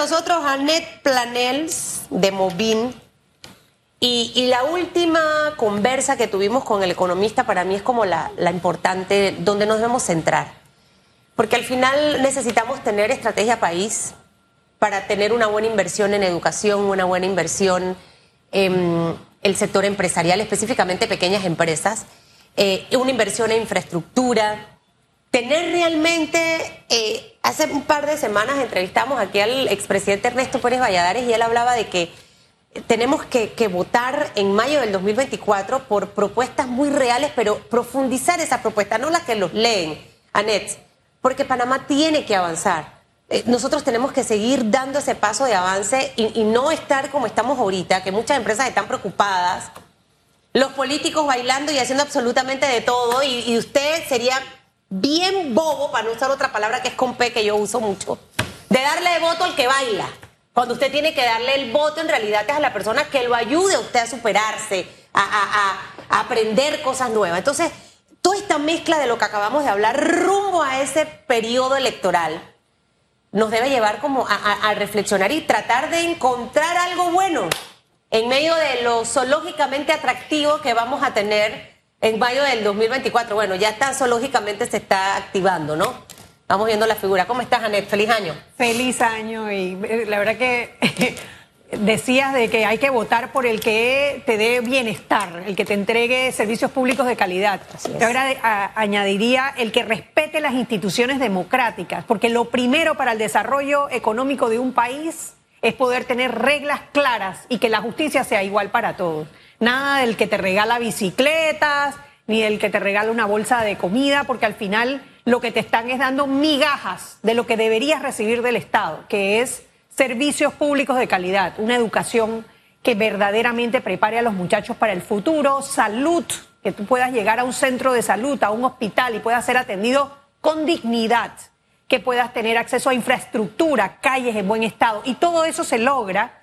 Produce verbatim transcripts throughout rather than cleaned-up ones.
nosotros Annette Planells de Movín. Y, y la última conversa que tuvimos con el economista para mí es como la, la importante, donde nos debemos centrar. Porque al final necesitamos tener estrategia país para tener una buena inversión en educación, una buena inversión en el sector empresarial, específicamente pequeñas empresas, eh, una inversión en infraestructura. Tener realmente, eh, hace un par de semanas entrevistamos aquí al expresidente Ernesto Pérez Valladares y él hablaba de que tenemos que, que votar en mayo del dos mil veinticuatro por propuestas muy reales, pero profundizar esas propuestas, no las que los leen, Annette, porque Panamá tiene que avanzar. Eh, nosotros tenemos que seguir dando ese paso de avance y, y no estar como estamos ahorita, que muchas empresas están preocupadas, los políticos bailando y haciendo absolutamente de todo, y, y usted sería bien bobo, para no usar otra palabra que es con P, que yo uso mucho, de darle voto al que baila. Cuando usted tiene que darle el voto, en realidad es a la persona que lo ayude a usted a superarse, a, a, a, a aprender cosas nuevas. Entonces, toda esta mezcla de lo que acabamos de hablar rumbo a ese periodo electoral nos debe llevar como a, a, a reflexionar y tratar de encontrar algo bueno en medio de lo zoológicamente atractivo que vamos a tener en mayo del dos mil veinticuatro. Bueno, ya está, zoológicamente se está activando, ¿no? Vamos viendo la figura. ¿Cómo estás, Annette? Feliz año. Feliz año, y la verdad que decías de que hay que votar por el que te dé bienestar, el que te entregue servicios públicos de calidad. Ahora añadiría el que respete las instituciones democráticas, porque lo primero para el desarrollo económico de un país es poder tener reglas claras y que la justicia sea igual para todos. Nada del que te regala bicicletas, ni del que te regala una bolsa de comida, porque al final lo que te están es dando migajas de lo que deberías recibir del Estado, que es servicios públicos de calidad, una educación que verdaderamente prepare a los muchachos para el futuro, salud, que tú puedas llegar a un centro de salud, a un hospital y puedas ser atendido con dignidad, que puedas tener acceso a infraestructura, calles en buen estado, y todo eso se logra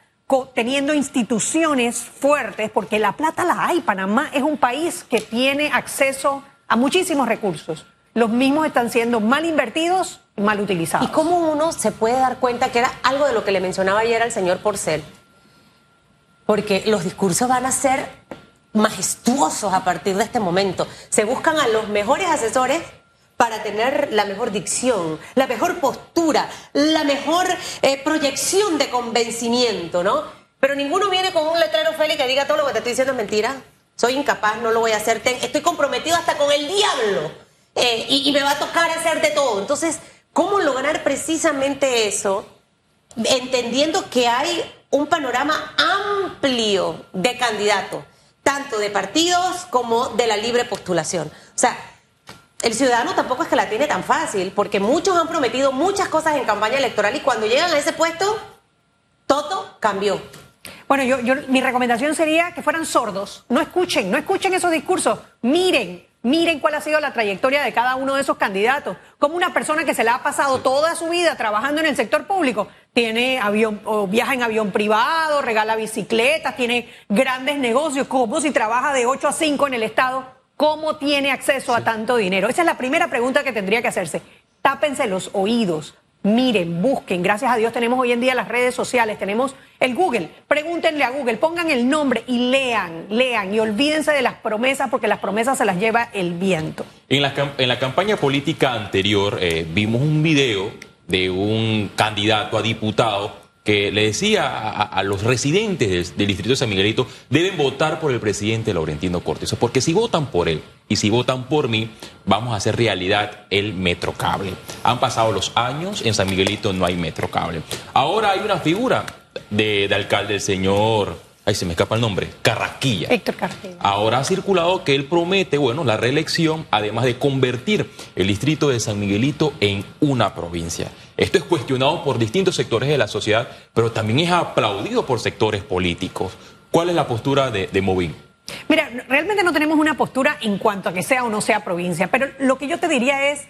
teniendo instituciones fuertes, porque la plata la hay. Panamá es un país que tiene acceso a muchísimos recursos. Los mismos están siendo mal invertidos y mal utilizados. ¿Y cómo uno se puede dar cuenta? Que era algo de lo que le mencionaba ayer al señor Porcel, porque los discursos van a ser majestuosos a partir de este momento. Se buscan a los mejores asesores para tener la mejor dicción, la mejor postura, la mejor eh, proyección de convencimiento, ¿no? Pero ninguno viene con un letrero, Félix, que diga todo lo que te estoy diciendo es mentira. Soy incapaz, no lo voy a hacer, ten, estoy comprometido hasta con el diablo eh, y, y me va a tocar hacer de todo. Entonces, ¿cómo lograr precisamente eso? Entendiendo que hay un panorama amplio de candidatos, tanto de partidos como de la libre postulación. O sea, el ciudadano tampoco es que la tiene tan fácil, porque muchos han prometido muchas cosas en campaña electoral y cuando llegan a ese puesto, todo cambió. Bueno, yo, yo, mi recomendación sería que fueran sordos. No escuchen, no escuchen esos discursos. Miren, miren cuál ha sido la trayectoria de cada uno de esos candidatos. Como una persona que se la ha pasado toda su vida trabajando en el sector público, tiene avión, o viaja en avión privado, regala bicicletas, tiene grandes negocios, como si trabaja de ocho a cinco en el Estado. ¿Cómo tiene acceso a tanto dinero? Esa es la primera pregunta que tendría que hacerse. Tápense los oídos, miren, busquen. Gracias a Dios tenemos hoy en día las redes sociales, tenemos el Google. Pregúntenle a Google, pongan el nombre y lean, lean. Y olvídense de las promesas, porque las promesas se las lleva el viento. En la, en la campaña política anterior eh, vimos un video de un candidato a diputado que le decía a, a los residentes del, del distrito de San Miguelito: deben votar por el presidente Laurentino Cortizo, porque si votan por él y si votan por mí, vamos a hacer realidad el metrocable. Han pasado los años, en San Miguelito no hay metrocable. Ahora hay una figura de, de alcalde, el señor, ahí se me escapa el nombre, Carrasquilla. Héctor Carrasquilla. Ahora ha circulado que él promete, bueno, la reelección, además de convertir el distrito de San Miguelito en una provincia. Esto es cuestionado por distintos sectores de la sociedad, pero también es aplaudido por sectores políticos. ¿Cuál es la postura de, de Movín? Mira, realmente no tenemos una postura en cuanto a que sea o no sea provincia, pero lo que yo te diría es,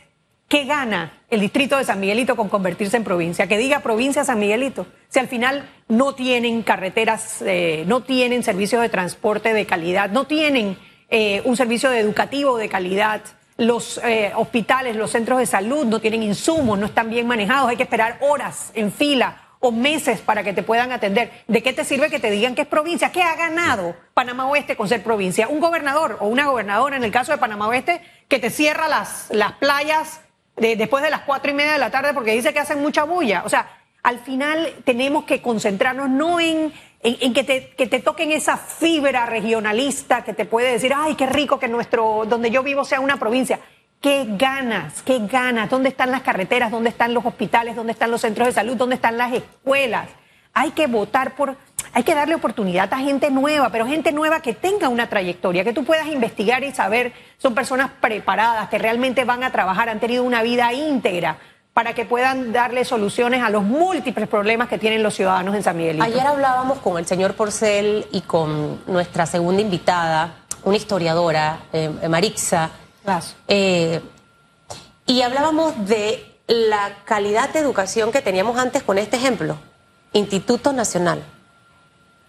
¿qué gana el distrito de San Miguelito con convertirse en provincia? Que diga provincia San Miguelito, si al final no tienen carreteras, eh, no tienen servicios de transporte de calidad, no tienen eh, un servicio educativo de calidad. Los eh, hospitales, los centros de salud no tienen insumos, no están bien manejados, hay que esperar horas en fila o meses para que te puedan atender. ¿De qué te sirve que te digan que es provincia? ¿Qué ha ganado Panamá Oeste con ser provincia? Un gobernador o una gobernadora, en el caso de Panamá Oeste, que te cierra las, las playas de, después de las cuatro y media de la tarde porque dice que hacen mucha bulla. O sea, al final tenemos que concentrarnos no en, en, en que, te, que te toquen esa fibra regionalista que te puede decir, ay, qué rico que nuestro, donde yo vivo sea una provincia. ¿Qué ganas? ¿Qué ganas? ¿Dónde están las carreteras? ¿Dónde están los hospitales? ¿Dónde están los centros de salud? ¿Dónde están las escuelas? Hay que votar por, hay que darle oportunidad a gente nueva, pero gente nueva que tenga una trayectoria, que tú puedas investigar y saber, son personas preparadas, que realmente van a trabajar, han tenido una vida íntegra, para que puedan darle soluciones a los múltiples problemas que tienen los ciudadanos en San Miguelito. Ayer hablábamos con el señor Porcel y con nuestra segunda invitada, una historiadora, eh, Marixa, eh, y hablábamos de la calidad de educación que teníamos antes con este ejemplo, Instituto Nacional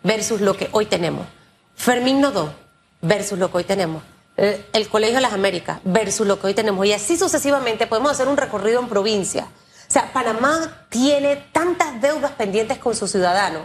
versus lo que hoy tenemos, Fermín Nodó versus lo que hoy tenemos, el Colegio de las Américas versus lo que hoy tenemos, y así sucesivamente podemos hacer un recorrido en provincia. O sea, Panamá tiene tantas deudas pendientes con sus ciudadanos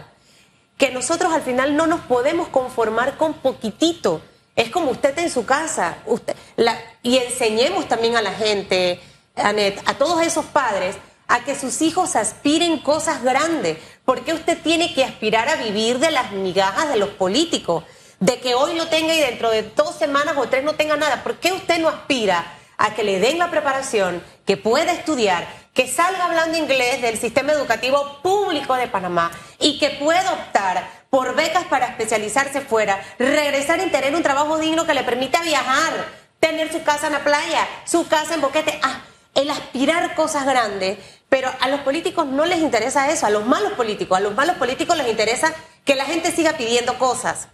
que nosotros al final no nos podemos conformar con poquitito. Es como usted en su casa, usted, la, y enseñemos también a la gente, Annette, a todos esos padres, a que sus hijos aspiren cosas grandes. ¿Por qué usted tiene que aspirar a vivir de las migajas de los políticos? De que hoy lo tenga y dentro de dos semanas o tres no tenga nada. ¿Por qué usted no aspira a que le den la preparación, que pueda estudiar, que salga hablando inglés del sistema educativo público de Panamá y que pueda optar por becas para especializarse fuera, regresar y tener un trabajo digno que le permita viajar, tener su casa en la playa, su casa en Boquete? Ah, el aspirar cosas grandes. Pero a los políticos no les interesa eso, a los malos políticos, a los malos políticos les interesa que la gente siga pidiendo cosas.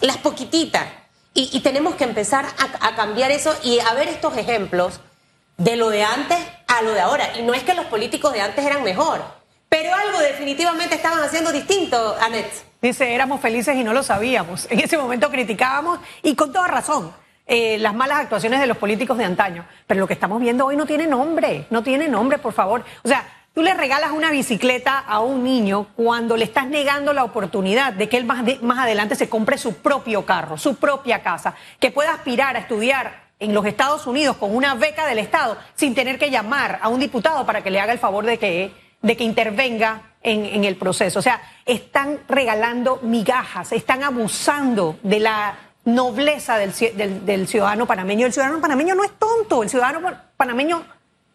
Las poquititas. Y, y tenemos que empezar a, a cambiar eso y a ver estos ejemplos de lo de antes a lo de ahora. Y no es que los políticos de antes eran mejor, pero algo definitivamente estaban haciendo distinto, Annette. Dice, éramos felices y no lo sabíamos. En ese momento criticábamos, y con toda razón, eh, las malas actuaciones de los políticos de antaño. Pero lo que estamos viendo hoy no tiene nombre, no tiene nombre, por favor. O sea, tú le regalas una bicicleta a un niño cuando le estás negando la oportunidad de que él más, de, más adelante se compre su propio carro, su propia casa, que pueda aspirar a estudiar en los Estados Unidos con una beca del Estado sin tener que llamar a un diputado para que le haga el favor de que, de que intervenga en, en el proceso. O sea, están regalando migajas, están abusando de la nobleza del, del, del ciudadano panameño. El ciudadano panameño no es tonto, el ciudadano panameño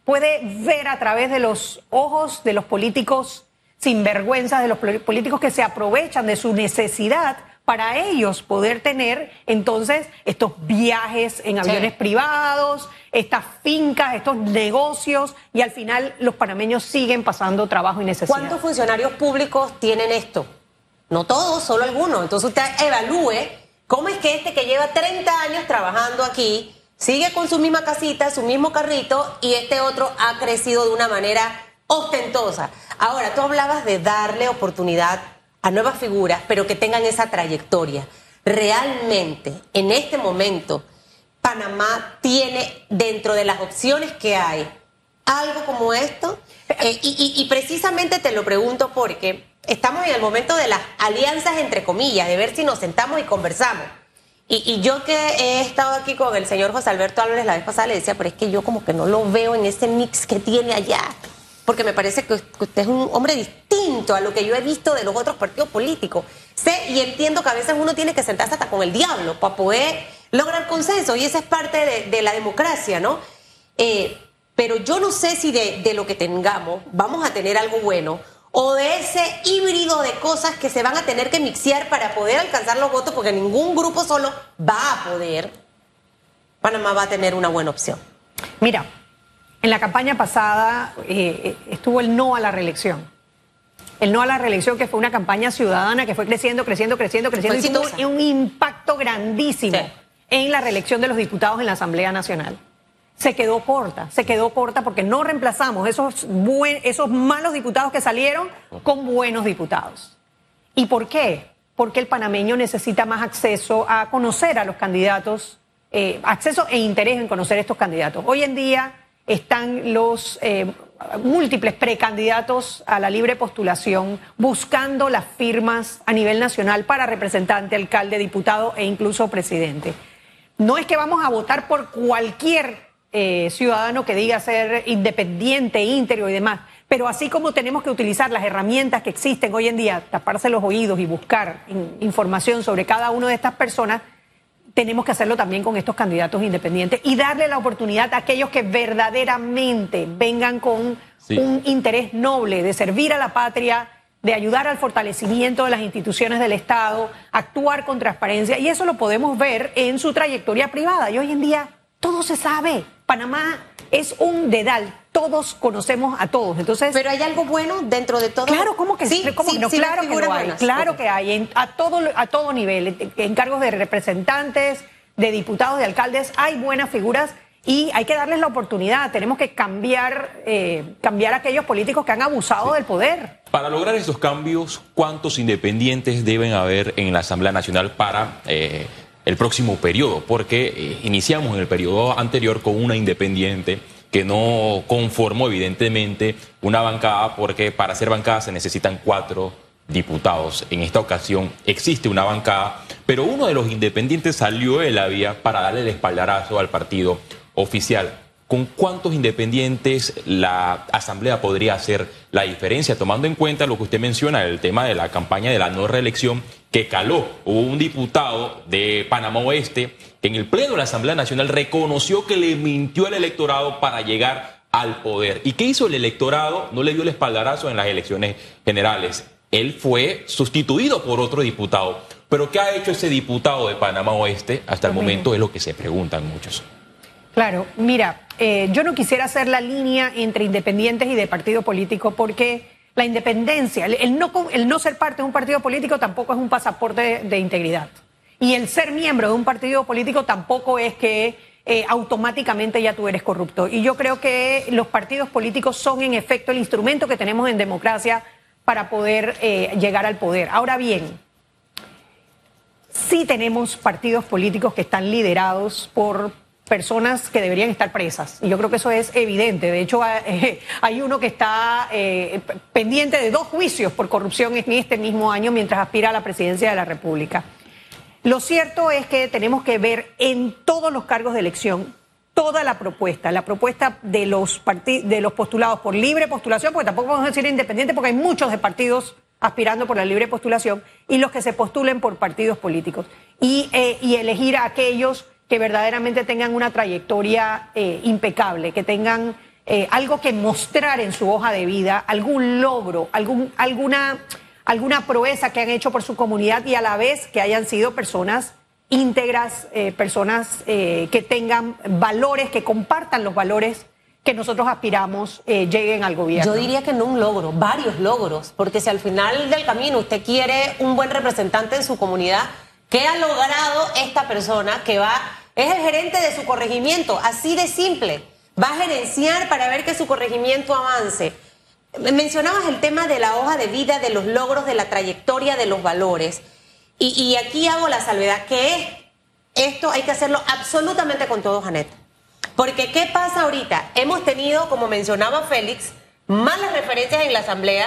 puede ver a través de los ojos de los políticos sinvergüenzas, de los políticos que se aprovechan de su necesidad para ellos poder tener entonces estos viajes en aviones sí. privados, estas fincas, estos negocios, y al final los panameños siguen pasando trabajo y necesidad. ¿Cuántos funcionarios públicos tienen esto? No todos, solo algunos. Entonces usted evalúe cómo es que este que lleva treinta años trabajando aquí sigue con su misma casita, su mismo carrito, y este otro ha crecido de una manera ostentosa. Ahora, tú hablabas de darle oportunidad a nuevas figuras, pero que tengan esa trayectoria. Realmente, en este momento, Panamá tiene dentro de las opciones que hay algo como esto. Eh, y, y, y precisamente te lo pregunto porque estamos en el momento de las alianzas, entre comillas, de ver si nos sentamos y conversamos. Y, y yo que he estado aquí con el señor José Alberto Álvarez la vez pasada, le decía, pero es que yo como que no lo veo en ese mix que tiene allá, porque me parece que usted es un hombre distinto a lo que yo he visto de los otros partidos políticos. Sé y entiendo que a veces uno tiene que sentarse hasta con el diablo para poder lograr consenso, y esa es parte de, de la democracia, ¿no? Eh, pero yo no sé si de, de lo que tengamos vamos a tener algo bueno, o de ese híbrido de cosas que se van a tener que mixear para poder alcanzar los votos, porque ningún grupo solo va a poder. Panamá va a tener una buena opción. Mira, en la campaña pasada eh, estuvo el no a la reelección. El no a la reelección, que fue una campaña ciudadana que fue creciendo, creciendo, creciendo, creciendo, y tuvo un impacto grandísimo sí. en la reelección de los diputados en la Asamblea Nacional. Se quedó corta, se quedó corta porque no reemplazamos esos, buen, esos malos diputados que salieron con buenos diputados. ¿Y por qué? Porque el panameño necesita más acceso a conocer a los candidatos, eh, acceso e interés en conocer estos candidatos. Hoy en día están los eh, múltiples precandidatos a la libre postulación buscando las firmas a nivel nacional para representante, alcalde, diputado e incluso presidente. No es que vamos a votar por cualquier eh, ciudadano que diga ser independiente, íntegro y demás, pero así como tenemos que utilizar las herramientas que existen hoy en día, taparse los oídos y buscar in- información sobre cada una de estas personas, tenemos que hacerlo también con estos candidatos independientes y darle la oportunidad a aquellos que verdaderamente vengan con sí. un interés noble de servir a la patria, de ayudar al fortalecimiento de las instituciones del Estado, actuar con transparencia, y eso lo podemos ver en su trayectoria privada. Y hoy en día todo se sabe. Panamá es un dedal. Todos conocemos a todos. Entonces, pero hay algo bueno dentro de todo. Claro, ¿cómo que sí? ¿Cómo sí, que no? Sí, claro que lo hay. Buenas. Claro okay. que hay en, a todo a todo nivel, en cargos de representantes, de diputados, de alcaldes, hay buenas figuras y hay que darles la oportunidad. Tenemos que cambiar eh, cambiar a aquellos políticos que han abusado sí. del poder. Para lograr estos cambios, ¿cuántos independientes deben haber en la Asamblea Nacional para eh, el próximo periodo? Porque eh, iniciamos en el periodo anterior con una independiente que no conformó evidentemente una bancada, porque para ser bancada se necesitan cuatro diputados. En esta ocasión existe una bancada, pero uno de los independientes salió de la vía para darle el espaldarazo al partido oficial. ¿Con cuántos independientes la Asamblea podría hacer la diferencia? Tomando en cuenta lo que usted menciona, el tema de la campaña de la no reelección que caló. Hubo un diputado de Panamá Oeste que en el Pleno de la Asamblea Nacional reconoció que le mintió al electorado para llegar al poder. ¿Y qué hizo el electorado? No le dio el espaldarazo en las elecciones generales. Él fue sustituido por otro diputado. ¿Pero qué ha hecho ese diputado de Panamá Oeste? Hasta el momento es lo que se preguntan muchos. Claro, mira, eh, yo no quisiera hacer la línea entre independientes y de partido político, porque la independencia, el, el, no, el no ser parte de un partido político tampoco es un pasaporte de, de integridad. Y el ser miembro de un partido político tampoco es que eh, automáticamente ya tú eres corrupto. Y yo creo que los partidos políticos son en efecto el instrumento que tenemos en democracia para poder eh, llegar al poder. Ahora bien, sí tenemos partidos políticos que están liderados por personas que deberían estar presas. Y yo creo que eso es evidente. De hecho, hay uno que está eh, pendiente de dos juicios por corrupción en este mismo año mientras aspira a la presidencia de la República. Lo cierto es que tenemos que ver en todos los cargos de elección toda la propuesta, la propuesta de los, partid- de los postulados por libre postulación, porque tampoco vamos a decir independiente porque hay muchos de partidos aspirando por la libre postulación, y los que se postulen por partidos políticos. Y, eh, y elegir a aquellos que verdaderamente tengan una trayectoria eh, impecable, que tengan eh, algo que mostrar en su hoja de vida, algún logro, algún, alguna, alguna proeza que han hecho por su comunidad, y a la vez que hayan sido personas íntegras, eh, personas eh, que tengan valores, que compartan los valores que nosotros aspiramos eh, lleguen al gobierno. Yo diría que no un logro, varios logros, porque si al final del camino usted quiere un buen representante en su comunidad, ¿qué ha logrado esta persona que va, es el gerente de su corregimiento, así de simple? Va a gerenciar para ver que su corregimiento avance. Mencionabas el tema de la hoja de vida, de los logros, de la trayectoria, de los valores. Y, y aquí hago la salvedad, que es, esto hay que hacerlo absolutamente con todos, Annette. Porque ¿qué pasa ahorita? Hemos tenido, como mencionaba Félix, malas referencias en la Asamblea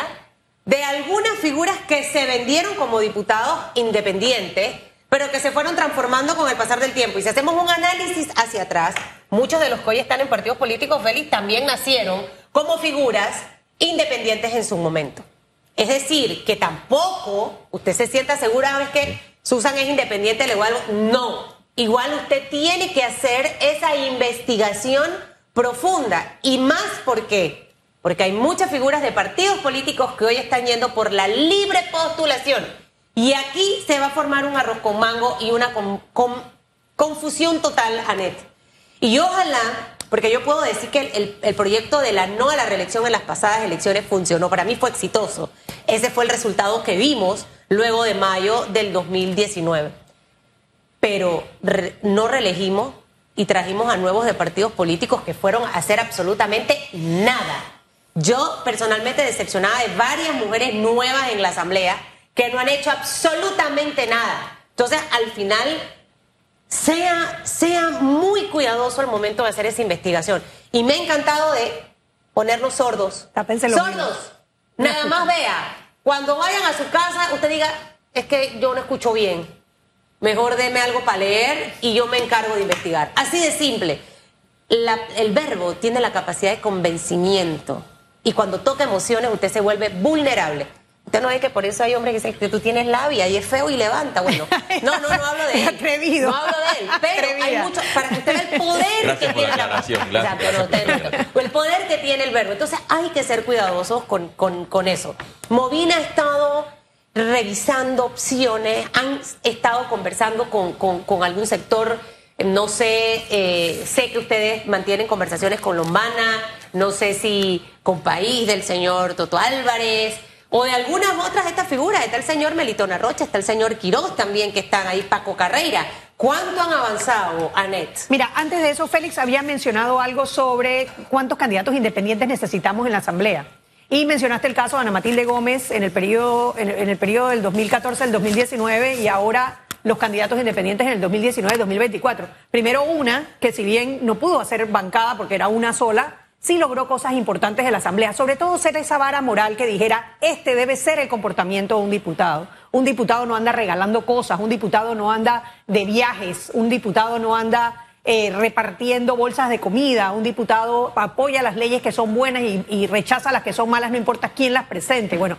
de algunas figuras que se vendieron como diputados independientes, pero que se fueron transformando con el pasar del tiempo. Y si hacemos un análisis hacia atrás, muchos de los que hoy están en partidos políticos, Félix, también nacieron como figuras independientes en su momento. Es decir, que tampoco usted se sienta segura, ¿ves que Susan es independiente, le igual? No. Igual usted tiene que hacer esa investigación profunda. Y más porque, porque hay muchas figuras de partidos políticos que hoy están yendo por la libre postulación. Y aquí se va a formar un arroz con mango y una con, con, confusión total, Annette. Y ojalá, porque yo puedo decir que el, el, el proyecto de la no a la reelección en las pasadas elecciones funcionó. Para mí fue exitoso. Ese fue el resultado que vimos luego de mayo del dos mil diecinueve. Pero re, no reelegimos y trajimos a nuevos de partidos políticos que fueron a hacer absolutamente nada. Yo personalmente decepcionada de varias mujeres nuevas en la Asamblea que no han hecho absolutamente nada. Entonces, al final, sea, sea muy cuidadoso al momento de hacer esa investigación. Y me ha encantado de ponernos sordos. Tápense los sordos. Mío. Nada más vea. Cuando vayan a su casa, usted diga, es que yo no escucho bien. Mejor deme algo para leer y yo me encargo de investigar. Así de simple. La, el verbo tiene la capacidad de convencimiento. Y cuando toca emociones, usted se vuelve vulnerable. Usted no ve que por eso hay hombres que dicen que tú tienes labia y es feo y levanta. Bueno, no, no, no hablo de él. Atrevido. No hablo de él. Pero Atrevida. Hay mucho. Para que usted vea el poder gracias que tiene la gracias, Exacto, gracias, no, usted, gracias. No, el poder que tiene el verbo. Entonces hay que ser cuidadosos con, con, con eso. Movín ha estado revisando opciones, han estado conversando con, con, con algún sector. No sé, eh, sé que ustedes mantienen conversaciones con Lombana, no sé si con País del señor Toto Álvarez o de algunas otras de estas figuras. Está el señor Melitón Arrocha, está el señor Quirós también que están ahí, Paco Carreira. ¿Cuánto han avanzado, Annette? Mira, antes de eso, Félix había mencionado algo sobre cuántos candidatos independientes necesitamos en la Asamblea. Y mencionaste el caso de Ana Matilde Gómez en el periodo, en, en el periodo del dos mil catorce al dos mil diecinueve y ahora los candidatos independientes en el dos mil diecinueve a dos mil veinticuatro. Primero una, que si bien no pudo hacer bancada porque era una sola, sí logró cosas importantes de la Asamblea, sobre todo ser esa vara moral que dijera, este debe ser el comportamiento de un diputado. Un diputado no anda regalando cosas, un diputado no anda de viajes, un diputado no anda eh, repartiendo bolsas de comida, un diputado apoya las leyes que son buenas y, y rechaza las que son malas, no importa quién las presente. Bueno,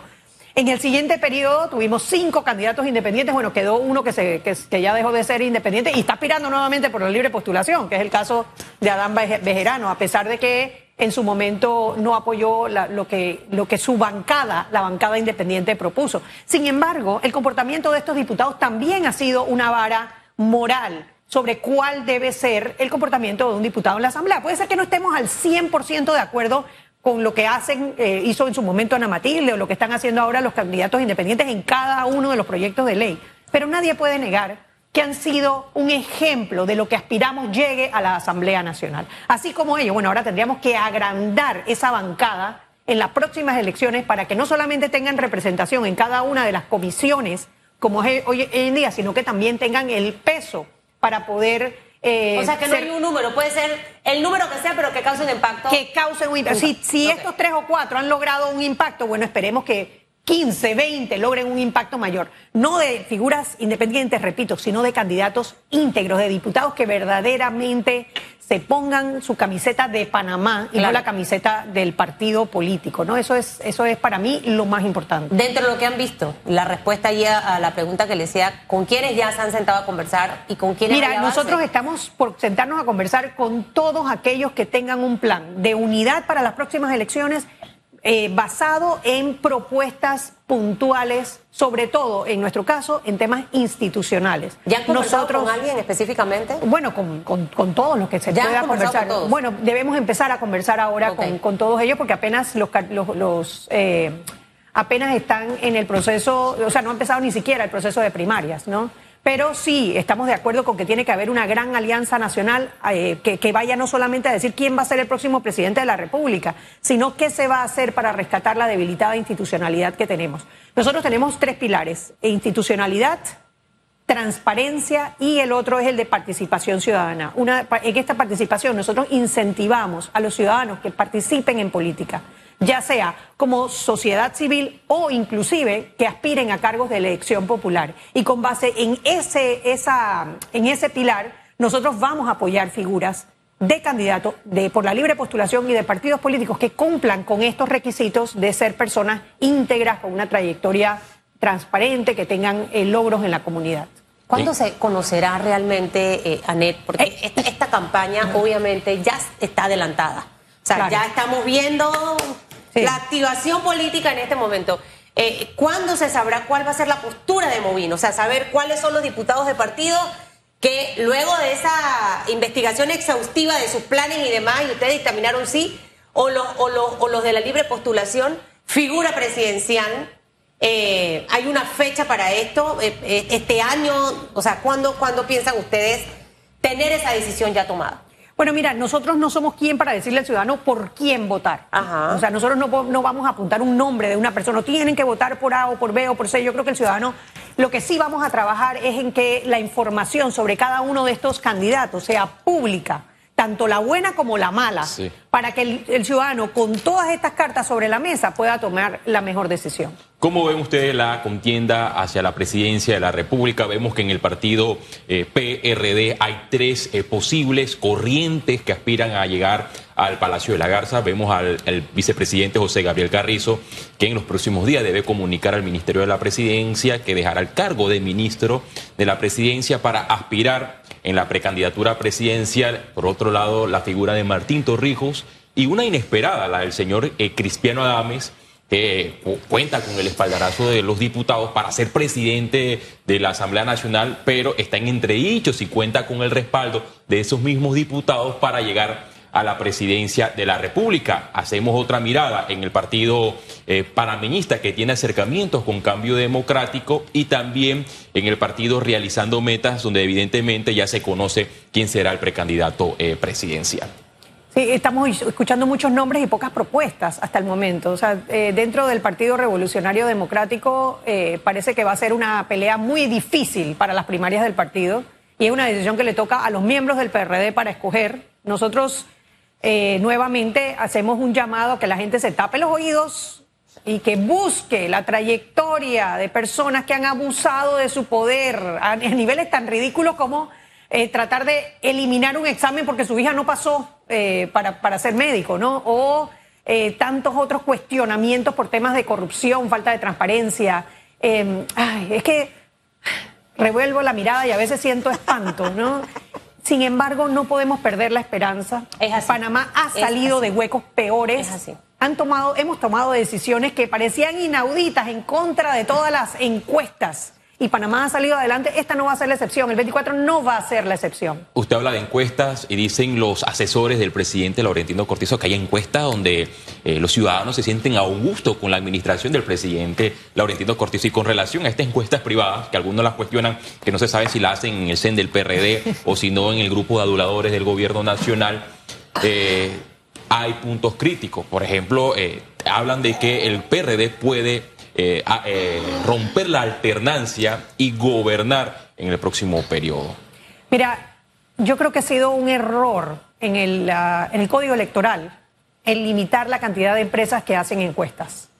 en el siguiente periodo tuvimos cinco candidatos independientes, bueno, quedó uno que, se, que, que ya dejó de ser independiente y está aspirando nuevamente por la libre postulación, que es el caso de Adán Bejerano, a pesar de que en su momento no apoyó la, lo, que, lo que su bancada, la bancada independiente, propuso. Sin embargo, el comportamiento de estos diputados también ha sido una vara moral sobre cuál debe ser el comportamiento de un diputado en la Asamblea. Puede ser que no estemos al cien por ciento de acuerdo con lo que hacen, eh, hizo en su momento Ana Matilde o lo que están haciendo ahora los candidatos independientes en cada uno de los proyectos de ley. Pero nadie puede negar que han sido un ejemplo de lo que aspiramos llegue a la Asamblea Nacional. Así como ellos, bueno, ahora tendríamos que agrandar esa bancada en las próximas elecciones para que no solamente tengan representación en cada una de las comisiones, como es hoy en día, sino que también tengan el peso para poder... Eh, o sea, que no ser, hay un número, puede ser el número que sea, pero que cause un impacto. Que cause un impacto. Si, si okay. estos tres o cuatro han logrado un impacto, bueno, esperemos que quince, veinte logren un impacto mayor. No de figuras independientes, repito, sino de candidatos íntegros, de diputados que verdaderamente se pongan su camiseta de Panamá y claro. no la camiseta del partido político, ¿no? Eso es, eso es para mí lo más importante. Dentro de lo que han visto, la respuesta ya a la pregunta que le decía, ¿con quiénes ya se han sentado a conversar y con quiénes? Mira, nosotros estamos por sentarnos a conversar con todos aquellos que tengan un plan de unidad para las próximas elecciones eh, basado en propuestas puntuales, sobre todo, en nuestro caso, en temas institucionales. ¿Ya han conversado Nosotros, con alguien específicamente? Bueno, con, con, con todos los que se pueda conversar. Con bueno, debemos empezar a conversar ahora okay. con, con todos ellos porque apenas los, los, los eh, apenas están en el proceso, o sea, no ha empezado ni siquiera el proceso de primarias, ¿no? Pero sí, estamos de acuerdo con que tiene que haber una gran alianza nacional eh, que, que vaya no solamente a decir quién va a ser el próximo presidente de la República, sino qué se va a hacer para rescatar la debilitada institucionalidad que tenemos. Nosotros tenemos tres pilares, institucionalidad, transparencia y el otro es el de participación ciudadana. Una, en esta participación nosotros incentivamos a los ciudadanos que participen en política, ya sea como sociedad civil o inclusive que aspiren a cargos de elección popular. Y con base en ese, esa, en ese pilar, nosotros vamos a apoyar figuras de candidatos de, por la libre postulación y de partidos políticos que cumplan con estos requisitos de ser personas íntegras, con una trayectoria transparente, que tengan eh, logros en la comunidad. ¿Cuándo sí. se conocerá realmente, eh, Annette? Porque eh, esta, esta campaña no. obviamente ya está adelantada. O sea, claro. ya estamos viendo sí. la activación política en este momento. Eh, ¿Cuándo se sabrá cuál va a ser la postura de Movín? O sea, saber cuáles son los diputados de partido que luego de esa investigación exhaustiva de sus planes y demás, y ustedes dictaminaron sí, o los, o los, o los de la libre postulación, figura presidencial, eh, ¿hay una fecha para esto? Eh, ¿Este año? O sea, ¿cuándo, ¿cuándo piensan ustedes tener esa decisión ya tomada? Bueno, mira, nosotros no somos quien para decirle al ciudadano por quién votar. Ajá. O sea, nosotros no, no vamos a apuntar un nombre de una persona. No tienen que votar por A o por B o por C. Yo creo que el ciudadano, lo que sí vamos a trabajar es en que la información sobre cada uno de estos candidatos sea pública. tanto la buena como la mala, sí, para que el, el ciudadano con todas estas cartas sobre la mesa pueda tomar la mejor decisión. ¿Cómo ven ustedes la contienda hacia la presidencia de la República? Vemos que en el partido eh, P R D hay tres eh, posibles corrientes que aspiran a llegar al Palacio de la Garza. Vemos al, al vicepresidente José Gabriel Carrizo, que en los próximos días debe comunicar al Ministerio de la Presidencia que dejará el cargo de ministro de la Presidencia para aspirar en la precandidatura presidencial. Por otro lado, la figura de Martín Torrijos y una inesperada, la del señor eh, Cristiano Adames, que cuenta con el espaldarazo de los diputados para ser presidente de la Asamblea Nacional, pero está en entredicho si cuenta con el respaldo de esos mismos diputados para llegar a la presidencia de la República. Hacemos otra mirada en el partido eh, panameñista, que tiene acercamientos con Cambio Democrático, y también en el partido Realizando Metas, donde evidentemente ya se conoce quién será el precandidato eh, presidencial. Sí, estamos escuchando muchos nombres y pocas propuestas hasta el momento. O sea, eh, dentro del Partido Revolucionario Democrático eh, parece que va a ser una pelea muy difícil para las primarias del partido, y es una decisión que le toca a los miembros del P R D para escoger. Nosotros eh, nuevamente hacemos un llamado a que la gente se tape los oídos y que busque la trayectoria de personas que han abusado de su poder a, a niveles tan ridículos como eh, tratar de eliminar un examen porque su hija no pasó. Eh, para, para ser médico, ¿no? O eh, tantos otros cuestionamientos por temas de corrupción, falta de transparencia. Eh, ay, es que revuelvo la mirada y a veces siento espanto, ¿no? Sin embargo, no podemos perder la esperanza. Es así. Panamá ha salido de huecos peores. Es así. Han tomado, hemos tomado decisiones que parecían inauditas en contra de todas las encuestas. Y Panamá ha salido adelante. Esta no va a ser la excepción, el veinticuatro no va a ser la excepción. Usted habla de encuestas y dicen los asesores del presidente Laurentino Cortizo que hay encuestas donde eh, los ciudadanos se sienten a gusto con la administración del presidente Laurentino Cortizo. Y con relación a estas encuestas privadas, que algunos las cuestionan, que no se sabe si la hacen en el C E N del P R D o si no en el grupo de aduladores del gobierno nacional, eh, hay puntos críticos. Por ejemplo, eh, hablan de que el P R D puede... Eh, eh, romper la alternancia y gobernar en el próximo periodo. Mira, yo creo que ha sido un error en el, uh, en el código electoral el limitar la cantidad de empresas que hacen encuestas.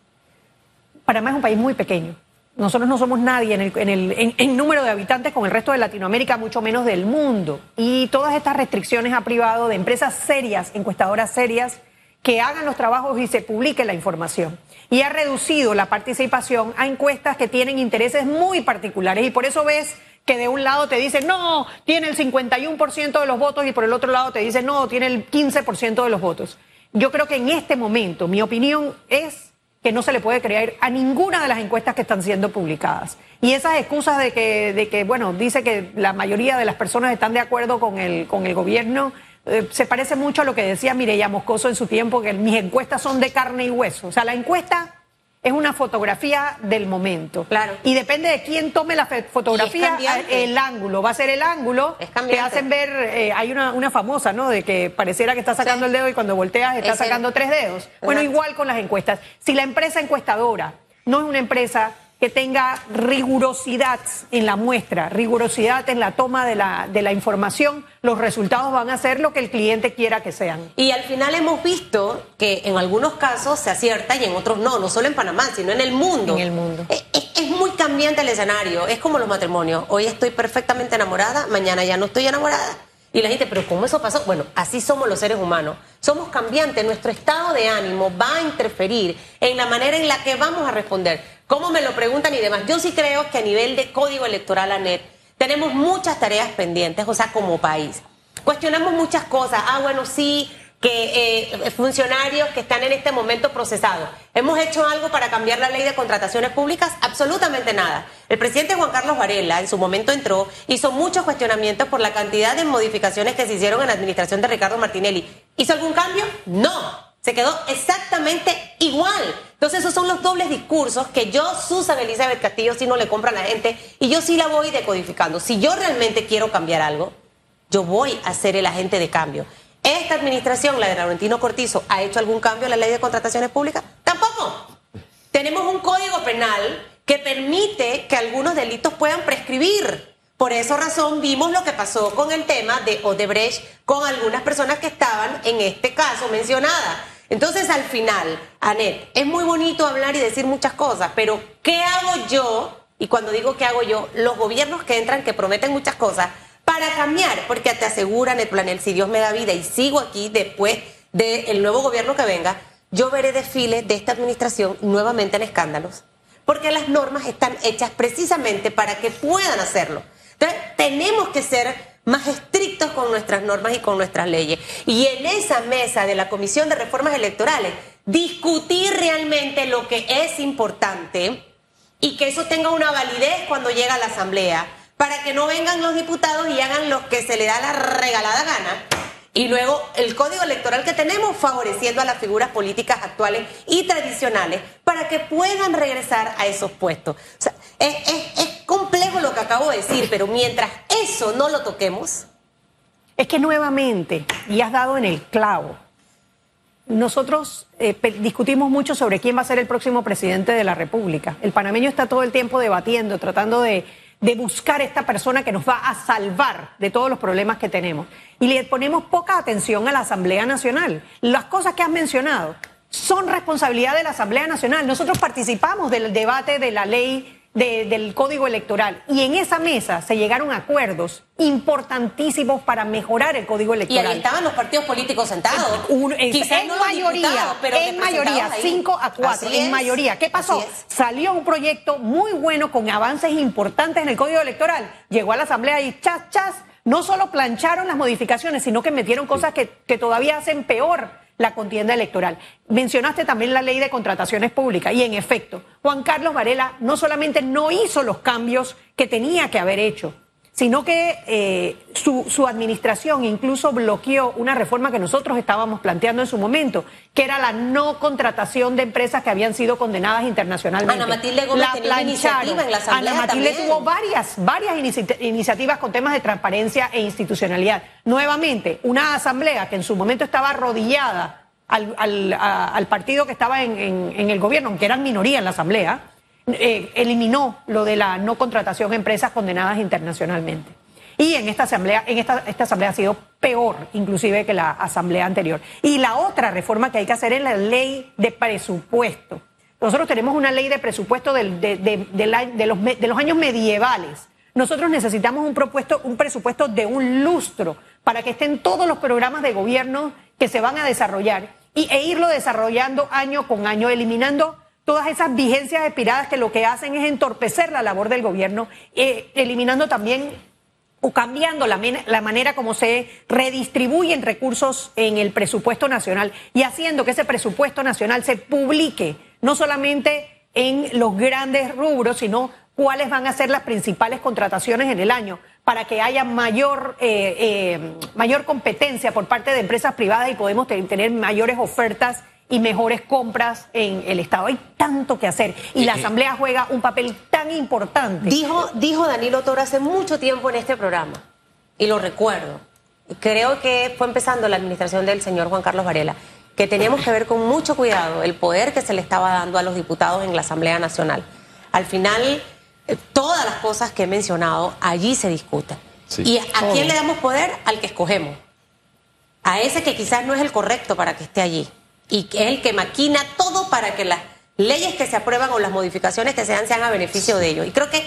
Panamá es un país muy pequeño. Nosotros no somos nadie en el, en el en, en número de habitantes con el resto de Latinoamérica, mucho menos del mundo. Y todas estas restricciones ha privado de empresas serias, encuestadoras serias, que hagan los trabajos y se publique la información. Y ha reducido la participación a encuestas que tienen intereses muy particulares. Y por eso ves que de un lado te dicen, no, tiene el cincuenta y uno por ciento de los votos, y por el otro lado te dicen, no, tiene el quince por ciento de los votos. Yo creo que en este momento, mi opinión es que no se le puede creer a ninguna de las encuestas que están siendo publicadas. Y esas excusas de que, de que bueno, dice que la mayoría de las personas están de acuerdo con el, con el gobierno... Eh, se parece mucho a lo que decía Mireya Moscoso en su tiempo, que mis encuestas son de carne y hueso. O sea, la encuesta es una fotografía del momento. Claro. Y depende de quién tome la fotografía, el ángulo. Va a ser el ángulo que hacen ver... Eh, hay una, una famosa, ¿no? De que pareciera que está sacando, sí, el dedo, y cuando volteas está es sacando el... tres dedos. Exacto. Bueno, igual con las encuestas. Si la empresa encuestadora no es una empresa que tenga rigurosidad en la muestra, rigurosidad en la toma de la, de la información, los resultados van a ser lo que el cliente quiera que sean. Y al final hemos visto que en algunos casos se acierta y en otros no, no solo en Panamá, sino en el mundo. En el mundo. Es, es, es muy cambiante el escenario, es como los matrimonios. Hoy estoy perfectamente enamorada, mañana ya no estoy enamorada. Y la gente, ¿pero cómo eso pasó? Bueno, así somos los seres humanos. Somos cambiantes, nuestro estado de ánimo va a interferir en la manera en la que vamos a responder. ¿Cómo me lo preguntan y demás? Yo sí creo que a nivel de código electoral, Annette, tenemos muchas tareas pendientes, o sea, como país. Cuestionamos muchas cosas. Ah, bueno, sí, que eh, funcionarios que están en este momento procesados. ¿Hemos hecho algo para cambiar la ley de contrataciones públicas? Absolutamente nada. El presidente Juan Carlos Varela en su momento entró, hizo muchos cuestionamientos por la cantidad de modificaciones que se hicieron en la administración de Ricardo Martinelli. ¿Hizo algún cambio? No. Se quedó exactamente igual. Entonces esos son los dobles discursos que yo, Susan Elizabeth Castillo, si no le compra a la gente, y yo sí la voy decodificando. Si yo realmente quiero cambiar algo, yo voy a ser el agente de cambio. ¿Esta administración, la de Laurentino Cortizo, ha hecho algún cambio en la ley de contrataciones públicas? Tampoco. Tenemos un código penal que permite que algunos delitos puedan prescribir. Por esa razón vimos lo que pasó con el tema de Odebrecht con algunas personas que estaban en este caso mencionadas. Entonces, al final, Annette, es muy bonito hablar y decir muchas cosas, pero ¿qué hago yo? Y cuando digo ¿qué hago yo? Los gobiernos que entran, que prometen muchas cosas, para cambiar, porque te aseguro, Annette Planells, si Dios me da vida y sigo aquí después del nuevo gobierno que venga, yo veré desfiles de esta administración nuevamente en escándalos, porque las normas están hechas precisamente para que puedan hacerlo. Entonces, tenemos que ser más estrictos con nuestras normas y con nuestras leyes. Y en esa mesa de la Comisión de Reformas Electorales, discutir realmente lo que es importante y que eso tenga una validez cuando llega a la Asamblea, para que no vengan los diputados y hagan lo que se les da la regalada gana. Y luego el código electoral que tenemos favoreciendo a las figuras políticas actuales y tradicionales para que puedan regresar a esos puestos. O sea, es, es, es complejo lo que acabo de decir, pero mientras eso no lo toquemos... Es que nuevamente, y has dado en el clavo, nosotros eh, discutimos mucho sobre quién va a ser el próximo presidente de la República. El panameño está todo el tiempo debatiendo, tratando de... de buscar esta persona que nos va a salvar de todos los problemas que tenemos. Y le ponemos poca atención a la Asamblea Nacional. Las cosas que has mencionado son responsabilidad de la Asamblea Nacional. Nosotros participamos del debate de la ley de, del Código Electoral y en esa mesa se llegaron acuerdos importantísimos para mejorar el Código Electoral. Y ahí estaban los partidos políticos sentados. Un, en en no mayoría, diputados, pero en mayoría, cinco a cuatro, en mayoría. ¿Qué pasó? Salió un proyecto muy bueno con avances importantes en el Código Electoral. Llegó a la Asamblea y chas, chas, no solo plancharon las modificaciones, sino que metieron cosas que, que todavía hacen peor la contienda electoral. Mencionaste también la ley de contrataciones públicas y en efecto, Juan Carlos Varela no solamente no hizo los cambios que tenía que haber hecho, sino que eh, su, su administración incluso bloqueó una reforma que nosotros estábamos planteando en su momento, que era la no contratación de empresas que habían sido condenadas internacionalmente. Ana Matilde Gómez la tenía iniciativa en la Asamblea. Ana Matilde también tuvo varias, varias inici iniciativas con temas de transparencia e institucionalidad. Nuevamente, una asamblea que en su momento estaba arrodillada al, al, a, al partido que estaba en, en, en el gobierno, aunque eran minoría en la Asamblea, Eh, eliminó lo de la no contratación de empresas condenadas internacionalmente. Y en esta asamblea, en esta, esta asamblea ha sido peor, inclusive, que la asamblea anterior. Y la otra reforma que hay que hacer es la ley de presupuesto. Nosotros tenemos una ley de presupuesto de, de, de, de, la, de, los, de los años medievales. Nosotros necesitamos un, propuesto, un presupuesto de un lustro para que estén todos los programas de gobierno que se van a desarrollar y, e irlo desarrollando año con año, eliminando todas esas vigencias expiradas que lo que hacen es entorpecer la labor del gobierno, eh, eliminando también o cambiando la, la manera como se redistribuyen recursos en el presupuesto nacional y haciendo que ese presupuesto nacional se publique, no solamente en los grandes rubros, sino cuáles van a ser las principales contrataciones en el año, para que haya mayor, eh, eh, mayor competencia por parte de empresas privadas y podemos tener mayores ofertas y mejores compras en el Estado. Hay tanto que hacer y la Asamblea juega un papel tan importante. Dijo, dijo Danilo Toro hace mucho tiempo en este programa, y lo recuerdo, creo que fue empezando la administración del señor Juan Carlos Varela, que teníamos que ver con mucho cuidado el poder que se le estaba dando a los diputados en la Asamblea Nacional. Al final, todas las cosas que he mencionado allí se discuten. Sí. ¿Y a quién le damos poder? Al que escogemos. A ese que quizás no es el correcto para que esté allí. Y que es el que maquina todo para que las leyes que se aprueban o las modificaciones que se dan sean a beneficio de ellos. Y creo que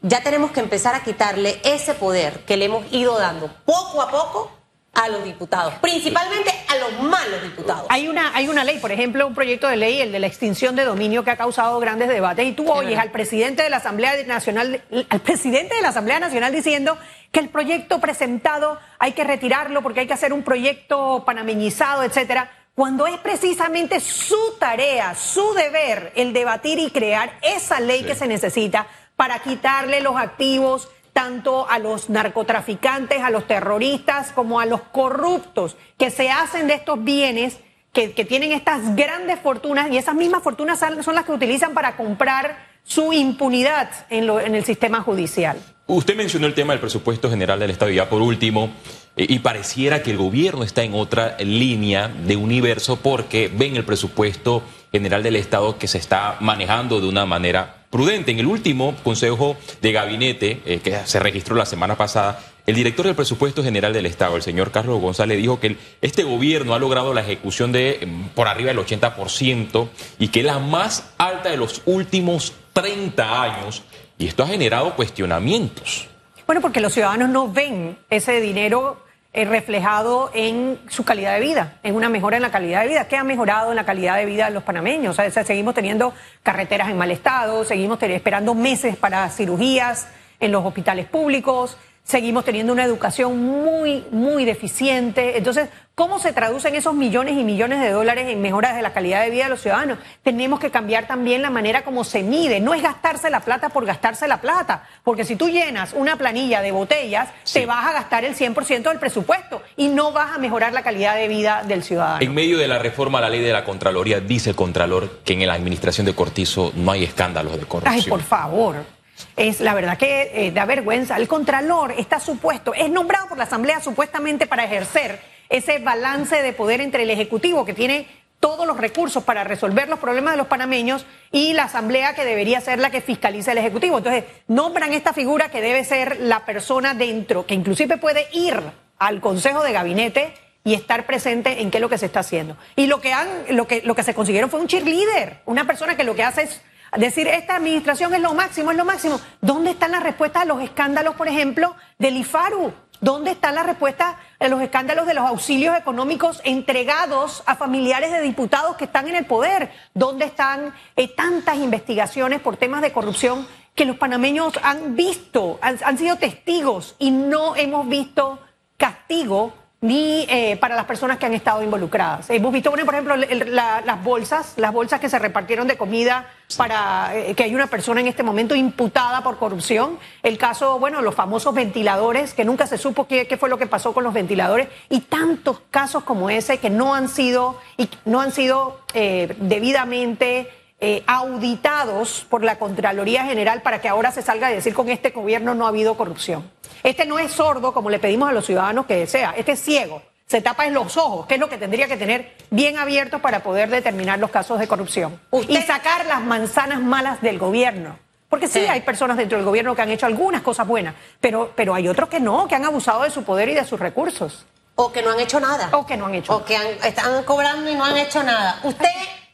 ya tenemos que empezar a quitarle ese poder que le hemos ido dando poco a poco a los diputados, principalmente a los malos diputados. Hay una, hay una ley, por ejemplo, un proyecto de ley, el de la extinción de dominio, que ha causado grandes debates. Y tú oyes al presidente de la Asamblea Nacional, al presidente de la Asamblea Nacional diciendo que el proyecto presentado hay que retirarlo porque hay que hacer un proyecto panameñizado, etcétera. Cuando es precisamente su tarea, su deber, el debatir y crear esa ley que se necesita para quitarle los activos tanto a los narcotraficantes, a los terroristas, como a los corruptos que se hacen de estos bienes, que, que tienen estas grandes fortunas, y esas mismas fortunas son las que utilizan para comprar su impunidad en, lo, en el sistema judicial. Usted mencionó el tema del presupuesto general del Estado y ya por último, y pareciera que el gobierno está en otra línea de universo porque ven el presupuesto General del Estado que se está manejando de una manera prudente. En el último Consejo de Gabinete eh, que se registró la semana pasada, el director del Presupuesto General del Estado, el señor Carlos González, dijo que el, este gobierno ha logrado la ejecución de por arriba del ochenta por ciento y que es la más alta de los últimos treinta años, y esto ha generado cuestionamientos. Bueno, porque los ciudadanos no ven ese dinero eh, reflejado en su calidad de vida, en una mejora en la calidad de vida. ¿Qué ha mejorado en la calidad de vida de los panameños? O sea, seguimos teniendo carreteras en mal estado, seguimos ten- esperando meses para cirugías en los hospitales públicos. Seguimos teniendo una educación muy, muy deficiente. Entonces, ¿cómo se traducen esos millones y millones de dólares en mejoras de la calidad de vida de los ciudadanos? Tenemos que cambiar también la manera como se mide. No es gastarse la plata por gastarse la plata. Porque si tú llenas una planilla de botellas, sí, te vas a gastar el cien por ciento del presupuesto y no vas a mejorar la calidad de vida del ciudadano. En medio de la reforma a la ley de la Contraloría, dice el Contralor que en la administración de Cortizo no hay escándalos de corrupción. Ay, por favor. Es la verdad que eh, da vergüenza. El Contralor está supuesto, es nombrado por la Asamblea supuestamente para ejercer ese balance de poder entre el Ejecutivo, que tiene todos los recursos para resolver los problemas de los panameños, y la Asamblea, que debería ser la que fiscaliza el Ejecutivo. Entonces, nombran esta figura que debe ser la persona dentro, que inclusive puede ir al Consejo de Gabinete y estar presente en qué es lo que se está haciendo. Y lo que han, lo que, lo que se consiguieron fue un cheerleader, una persona que lo que hace es decir, esta administración es lo máximo, es lo máximo. ¿Dónde están las respuestas a los escándalos, por ejemplo, del IFARU? ¿Dónde están las respuestas a los escándalos de los auxilios económicos entregados a familiares de diputados que están en el poder? ¿Dónde están eh, tantas investigaciones por temas de corrupción que los panameños han visto, han, han sido testigos, y no hemos visto castigo ni eh, para las personas que han estado involucradas? Hemos visto, bueno, por ejemplo, el, la, las bolsas, las bolsas que se repartieron de comida, para eh, que hay una persona en este momento imputada por corrupción. El caso, bueno, los famosos ventiladores, que nunca se supo qué, qué fue lo que pasó con los ventiladores, y tantos casos como ese que no han sido, y no han sido eh, debidamente eh, auditados por la Contraloría General, para que ahora se salga a decir con este gobierno no ha habido corrupción. Este no es sordo, como le pedimos a los ciudadanos que sea, este es ciego, se tapa en los ojos, que es lo que tendría que tener bien abiertos para poder determinar los casos de corrupción. Usted... y sacar las manzanas malas del gobierno. Porque sí, sí hay personas dentro del gobierno que han hecho algunas cosas buenas, pero, pero hay otros que no, que han abusado de su poder y de sus recursos. O que no han hecho nada. O que no han hecho nada. O que han, están cobrando y no han hecho nada. Usted...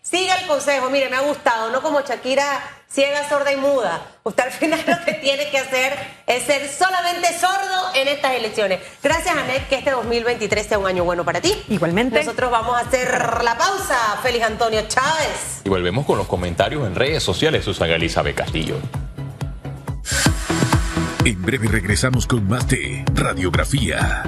siga el consejo, mire, me ha gustado, no como Shakira, ciega, sorda y muda. Usted al final lo que tiene que hacer es ser solamente sordo en estas elecciones. Gracias, Annette, que este dos mil veintitrés sea un año bueno para ti. Igualmente. Nosotros vamos a hacer la pausa, Félix Antonio Chávez. Y volvemos con los comentarios en redes sociales, Susan Elizabeth Castillo. En breve regresamos con más de Radiografía.